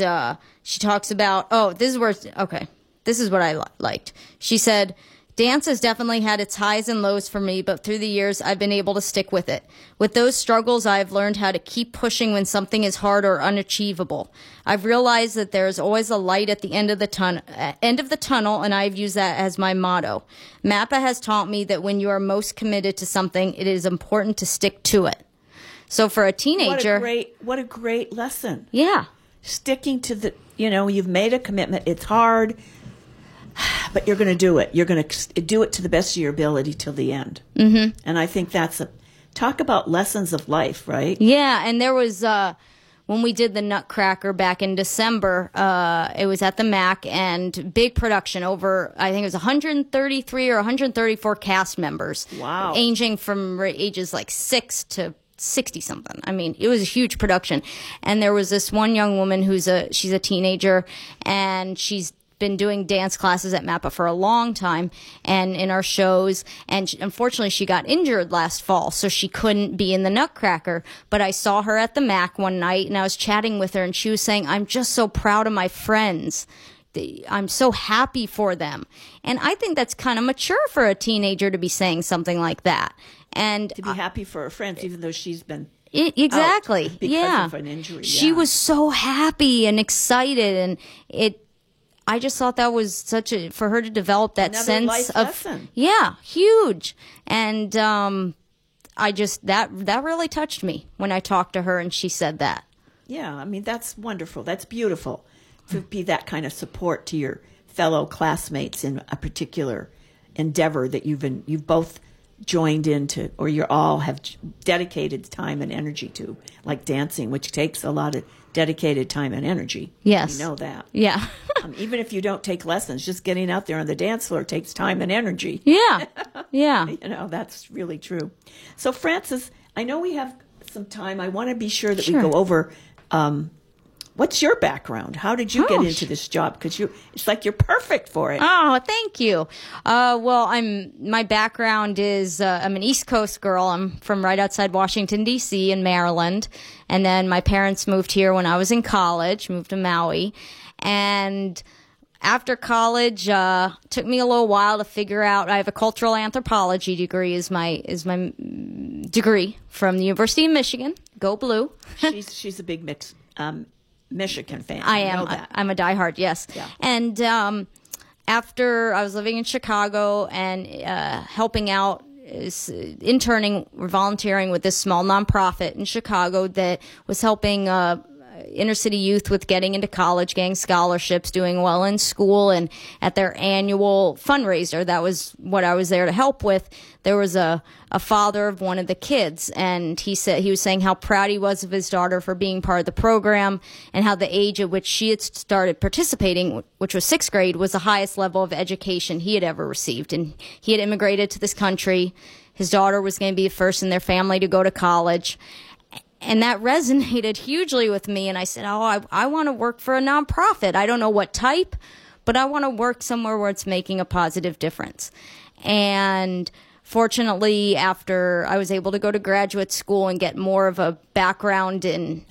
she talks about, this is what I liked. She said, dance has definitely had its highs and lows for me, but through the years, I've been able to stick with it. With those struggles, I've learned how to keep pushing when something is hard or unachievable. I've realized that there is always a light at the end of the tunnel, and I've used that as my motto. MAPPA has taught me that when you are most committed to something, it is important to stick to it. So for a teenager, what a great lesson. Yeah. Sticking to you've made a commitment. It's hard, but you're going to do it. You're going to do it to the best of your ability till the end. Mm-hmm. And I think that's talk about lessons of life, right? Yeah. And there was, when we did the Nutcracker back in December, it was at the MAC, and big production over, I think it was 133 or 134 cast members. Wow. Ranging from ages like 6 to 60 something. I mean, it was a huge production. And there was this one young woman she's a teenager, and she's been doing dance classes at MAPPA for a long time and in our shows. And unfortunately, she got injured last fall, so she couldn't be in the Nutcracker. But I saw her at the MAC one night, and I was chatting with her, and she was saying, I'm just so proud of my friends. I'm so happy for them. And I think that's kind of mature for a teenager to be saying something like that. And to be happy for her friends, even though she's been exactly out because of an injury. She was so happy and excited, and I just thought that was for her to develop that another sense life of lesson. Yeah, huge. And I just that really touched me when I talked to her, and she said that. Yeah, I mean that's wonderful. That's beautiful to be that kind of support to your fellow classmates in a particular endeavor that you've both joined into, or you all have dedicated time and energy to, like dancing, which takes a lot of dedicated time and energy. Yes. You know that. Yeah. Even if you don't take lessons, just getting out there on the dance floor takes time and energy. Yeah. Yeah. That's really true. So, Frances, I know we have some time. I want to be sure that we go over what's your background? How did you get into this job? Because it's like you're perfect for it. Oh, thank you. My background is I'm an East Coast girl. I'm from right outside Washington, D.C. in Maryland. And then my parents moved here when I was in college, moved to Maui. And after college, took me a little while to figure out. I have a cultural anthropology degree is my degree from the University of Michigan. Go Blue. She's a big mix. Michigan fan. I am. I'm a diehard, yes. Yeah. And after I was living in Chicago and helping out, interning or volunteering with this small nonprofit in Chicago that was helping inner city youth with getting into college, getting scholarships, doing well in school, and at their annual fundraiser, that was what I was there to help with. There was a father of one of the kids, and he was saying how proud he was of his daughter for being part of the program, and how the age at which she had started participating, which was 6th grade, was the highest level of education he had ever received. And he had immigrated to this country. His daughter was going to be the first in their family to go to college. And that resonated hugely with me. And I said, I want to work for a nonprofit. I don't know what type, but I want to work somewhere where it's making a positive difference. And fortunately, after I was able to go to graduate school and get more of a background in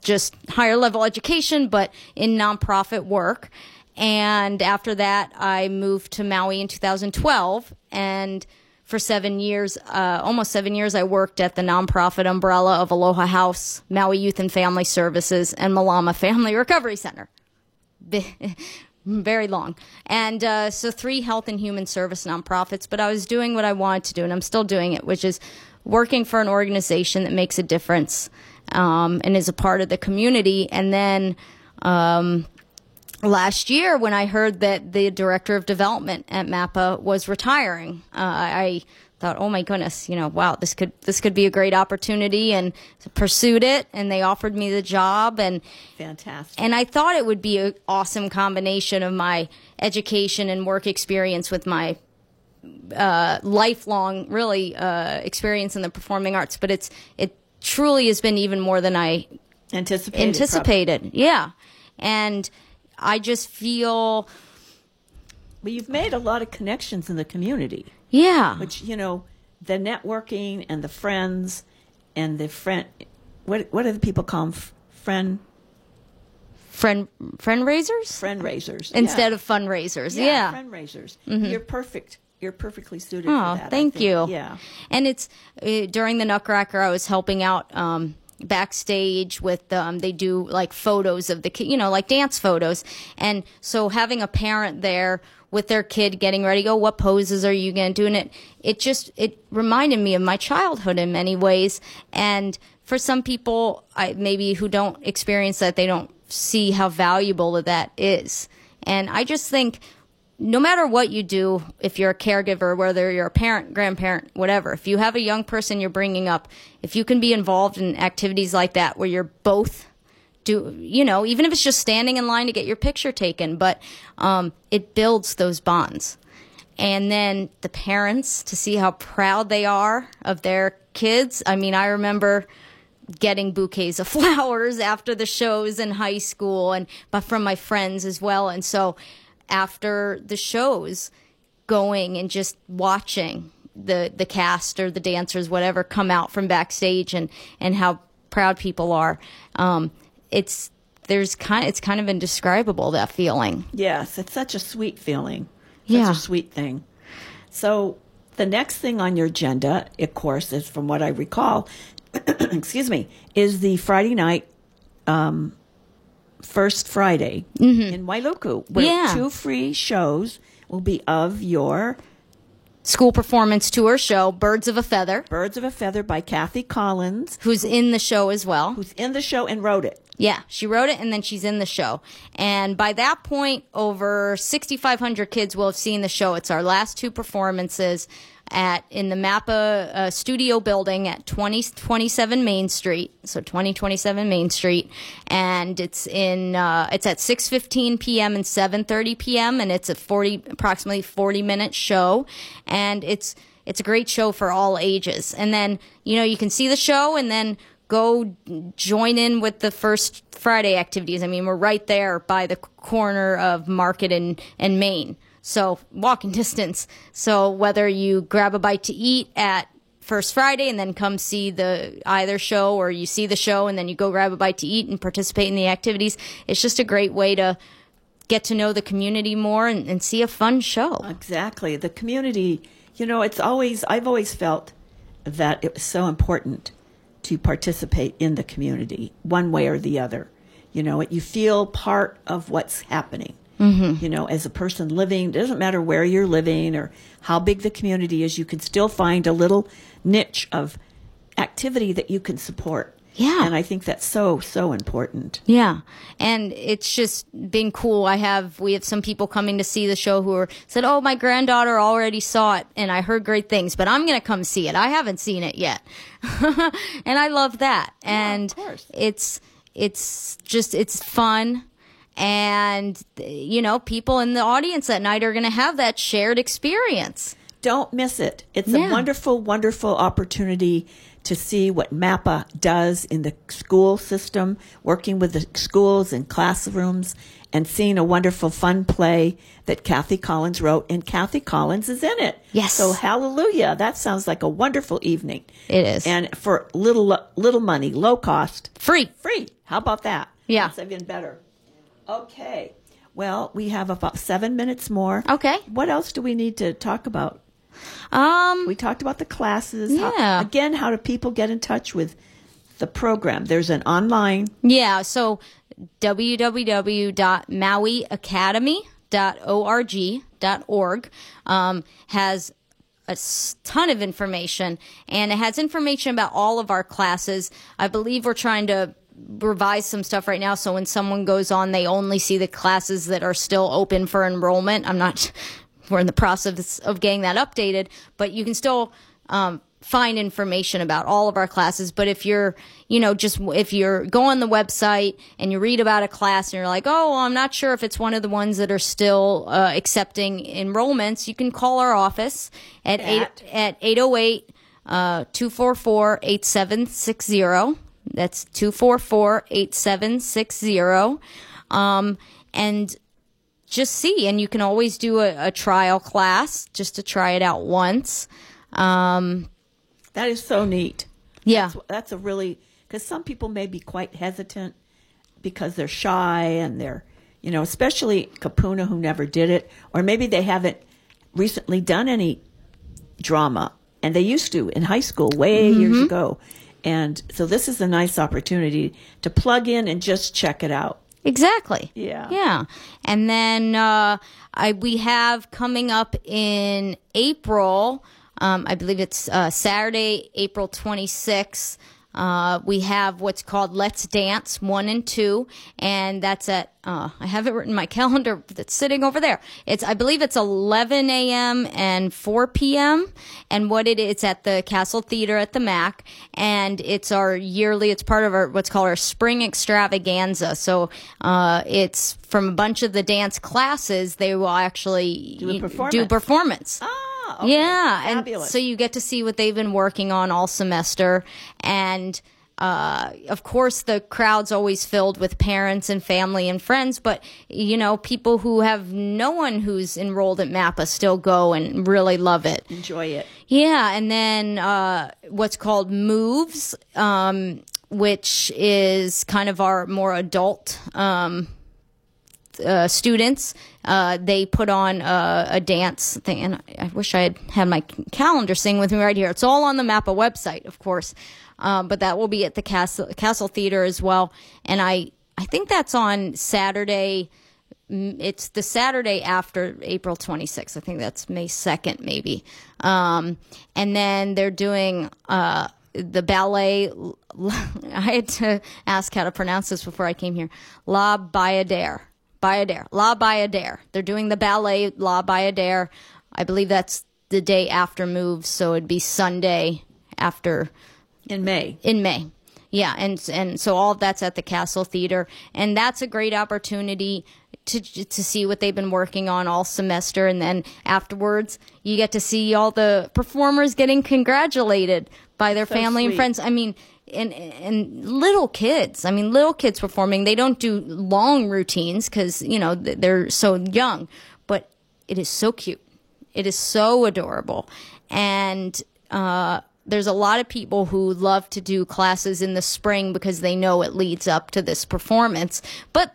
just higher level education, but in nonprofit work. And after that, I moved to Maui in 2012. And for 7 years, almost 7 years, I worked at the nonprofit umbrella of Aloha House, Maui Youth and Family Services, and Malama Family Recovery Center. Very long. And so 3 health and human service nonprofits, but I was doing what I wanted to do, and I'm still doing it, which is working for an organization that makes a difference and is a part of the community. And then last year, when I heard that the director of development at MAPA was retiring, I thought, oh my goodness, wow, this could be a great opportunity, and pursued it. And they offered me the job, and fantastic. And I thought it would be an awesome combination of my education and work experience with my lifelong, really, experience in the performing arts. But it truly has been even more than I anticipated. Probably. Yeah, and I just feel... Well, you've made a lot of connections in the community. Yeah. Which, the networking and the friends and the friend... What do the people call them? Friend raisers? Friend raisers. Instead of fundraisers. Yeah. Friend raisers. Mm-hmm. You're perfect. You're perfectly suited for that. Oh, thank you. Yeah. And it's... during the Nutcracker, I was helping out... backstage with they do like photos of the kid, like dance photos, and so having a parent there with their kid getting ready to go, what poses are you going to do? And it reminded me of my childhood in many ways. And for some people maybe who don't experience that, they don't see how valuable that is. And I just think no matter what you do, if you're a caregiver, whether you're a parent, grandparent, whatever, if you have a young person you're bringing up, if you can be involved in activities like that where you're both even if it's just standing in line to get your picture taken, but it builds those bonds. And then the parents, to see how proud they are of their kids. I mean, I remember getting bouquets of flowers after the shows in high school but from my friends as well. And so after the shows, going and just watching the cast or the dancers, whatever, come out from backstage and how proud people are. It's kind of indescribable, that feeling. Yes, it's such a sweet feeling. Yeah. Such a sweet thing. So the next thing on your agenda, of course, is, from what I recall, excuse me, is the Friday night First Friday in Wailuku, where 2 free shows will be of your school performance tour show, Birds of a Feather. Birds of a Feather by Kathy Collins. Who's in the show as well. Who's in the show and wrote it. Yeah, she wrote it and then she's in the show. And by that point, over 6,500 kids will have seen the show. It's our last 2 performances in the MAPA studio building at 2027 Main Street, so 2027 Main Street, and it's at 6:15 p.m. and 7:30 p.m. and it's a approximately 40-minute show, and it's a great show for all ages. And then you can see the show and then go join in with the First Friday activities. I mean, we're right there by the corner of Market and Main. So walking distance. So whether you grab a bite to eat at First Friday and then come see either show, or you see the show and then you go grab a bite to eat and participate in the activities, it's just a great way to get to know the community more and see a fun show. Exactly. The community, I've always felt that it was so important to participate in the community one way or the other. You feel part of what's happening. Mm-hmm. As a person living, it doesn't matter where you're living or how big the community is, you can still find a little niche of activity that you can support. Yeah. And I think that's so, so important. Yeah. And it's just been cool. We have some people coming to see the show who said, oh, my granddaughter already saw it and I heard great things, but I'm going to come see it. I haven't seen it yet. And I love that. Yeah, and of course. It's fun. And, people in the audience that night are going to have that shared experience. Don't miss it. It's a wonderful, wonderful opportunity to see what MAPA does in the school system, working with the schools and classrooms, and seeing a wonderful, fun play that Kathy Collins wrote, and Kathy Collins is in it. Yes. So hallelujah. That sounds like a wonderful evening. It is. And for little money, low cost. Free. How about that? Yeah. That's even better. Okay. Well, we have about 7 minutes more. Okay. What else do we need to talk about? We talked about the classes. Yeah. How do people get in touch with the program? There's an online. Yeah, so www.mauiacademy.org has a ton of information, and it has information about all of our classes. I believe we're trying to revise some stuff right now, so when someone goes on, they only see the classes that are still open for enrollment. We're in the process of getting that updated, but you can still find information about all of our classes. But if you go on the website and you read about a class and you're like, oh, well, I'm not sure if it's one of the ones that are still accepting enrollments, you can call our office at 808-244-8760. That's 244-8760. And just see, and you can always do a trial class just to try it out once. That is so neat. Yeah. That's a really, because some people may be quite hesitant because they're shy and they're, especially Kapuna who never did it, or maybe they haven't recently done any drama, and they used to in high school way years ago. And so this is a nice opportunity to plug in and just check it out. Exactly. Yeah. Yeah. And then we have coming up in April, I believe it's Saturday, April 26th, we have what's called Let's Dance 1 and 2. And that's at, I have it written in my calendar that's sitting over there. I believe it's 11 a.m. and 4 p.m. And it's at the Castle Theater at the MAC. And it's our yearly, it's part of what's called our spring extravaganza. So it's from a bunch of the dance classes, they will actually do performance. Oh. Okay. Yeah, fabulous. And so you get to see what they've been working on all semester, and of course the crowd's always filled with parents and family and friends, but people who have no one who's enrolled at MAPA still go and really love it. Enjoy it. Yeah, and then what's called Moves, which is kind of our more adult students, they put on a dance thing, and I wish I had my calendar sitting with me right here. It's all on the MAPA website, of course, but that will be at the Castle Theater as well. And I think that's on Saturday. It's the Saturday after April 26th. I think that's May 2nd, maybe. And then they're doing the ballet. I had to ask how to pronounce this before I came here. La Bayadere. La Bayadere. They're doing the ballet La Bayadere. I believe that's the day after Moves, so it'd be Sunday after in May. Yeah, and so all of that's at the Castle Theater, and that's a great opportunity to see what they've been working on all semester, and then afterwards you get to see all the performers getting congratulated by their family and friends. I mean, and little kids performing. They don't do long routines because they're so young, but it is so cute, it is so adorable. And there's a lot of people who love to do classes in the spring because they know it leads up to this performance, but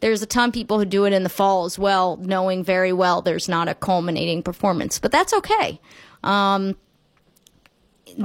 there's a ton of people who do it in the fall as well, knowing very well there's not a culminating performance, but that's okay. Or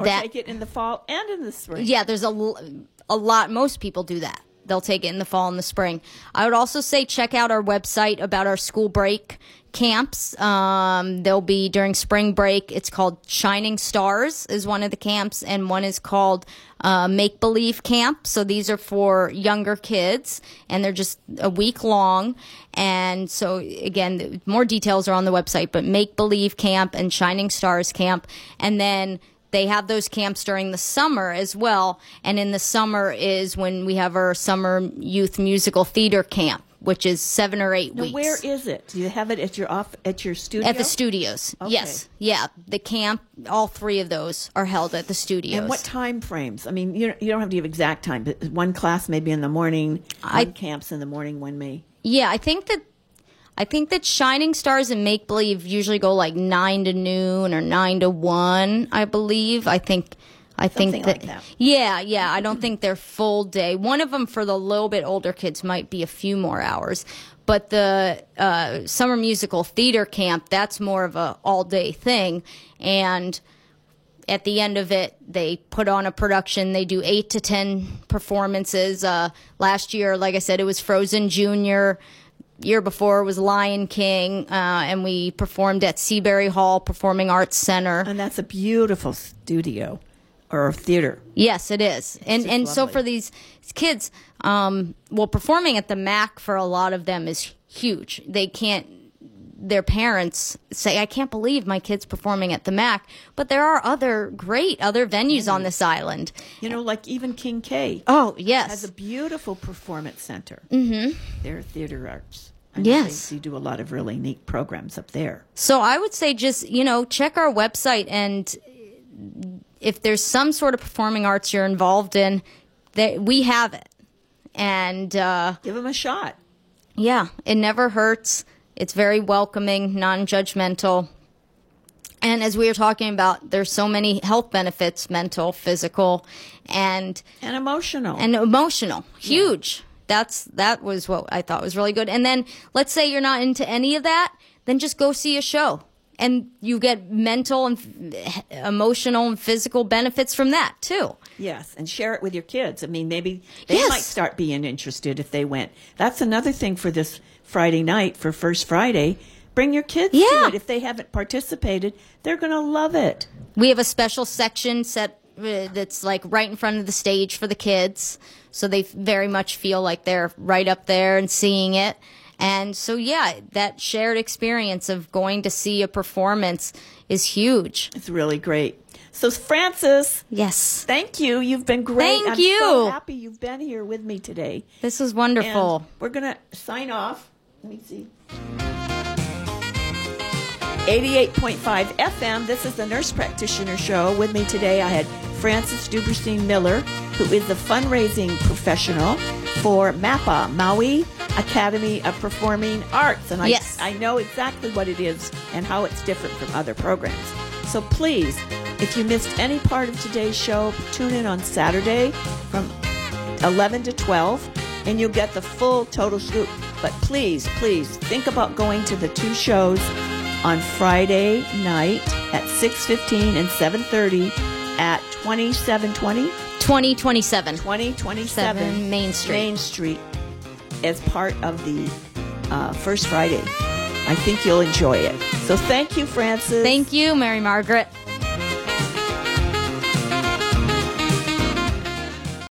take it in the fall and in the spring. Yeah, there's a lot. Most people do that. They'll take it in the fall and the spring. I would also say check out our website about our school break camps. They'll be during spring break. It's called Shining Stars is one of the camps, and one is called Make Believe Camp. So these are for younger kids, and they're just a week long. And so, again, more details are on the website, but Make Believe Camp and Shining Stars Camp. And then they have those camps during the summer as well, and in the summer is when we have our summer youth musical theater camp. which is 7 or 8 weeks. Where is it? Do you have it at your studio? At the studios. Okay. Yes. Yeah. The camp, all three of those are held at the studios. And what time frames? I mean, you don't have to give exact time, but one class may be in the morning, one camp's in the morning, one may. Yeah, I think that Shining Stars and Make Believe usually go like 9 to noon or 9 to 1, I believe. I think that. Yeah. I don't think they're full day. One of them for the little bit older kids might be a few more hours, but the summer musical theater camp, that's more of a all day thing. And at the end of it, they put on a production. They do 8 to 10 performances. Last year, like I said, it was Frozen Junior. Year before was Lion King, and we performed at Seabury Hall Performing Arts Center. And that's a beautiful studio. Or theater. Yes, it is. And so for these kids, performing at the MAC for a lot of them is huge. Their parents say, I can't believe my kid's performing at the MAC. But there are other venues on this island. Like even King K. Oh, yes. Has a beautiful performance center. Mm-hmm. Their theater arts. Yes. You do a lot of really neat programs up there. So I would say just, check our website, and if there's some sort of performing arts you're involved in, we have it. And give them a shot. Yeah, it never hurts. It's very welcoming, non-judgmental. And as we were talking about, there's so many health benefits, mental, physical, and emotional. And emotional. Huge. Yeah. That was what I thought was really good. And then let's say you're not into any of that, then just go see a show. And you get mental and emotional and physical benefits from that, too. Yes, and share it with your kids. I mean, maybe they might start being interested if they went. That's another thing for this Friday night, for First Friday. Bring your kids to it. If they haven't participated, they're going to love it. We have a special section set that's like right in front of the stage for the kids. So they very much feel like they're right up there and seeing it. And so, that shared experience of going to see a performance is huge. It's really great. So, Frances. Yes. Thank you. You've been great. Thank you. I'm so happy you've been here with me today. This was wonderful. And we're going to sign off. Let me see. 88.5 FM. This is the Nurse Practitioner Show. With me today, I had Frances Duberstein Miller, who is a fundraising professional for MAPA, Maui Academy of Performing Arts. And I know exactly what it is and how it's different from other programs. So please, if you missed any part of today's show, tune in on Saturday from 11 to 12, and you'll get the full total scoop. But please, please think about going to the two shows on Friday night at 6:15 and 7:30 at 2720. 2027 Main Street as part of the First Friday. I think you'll enjoy it. So thank you, Frances. Thank you, Mary Margaret.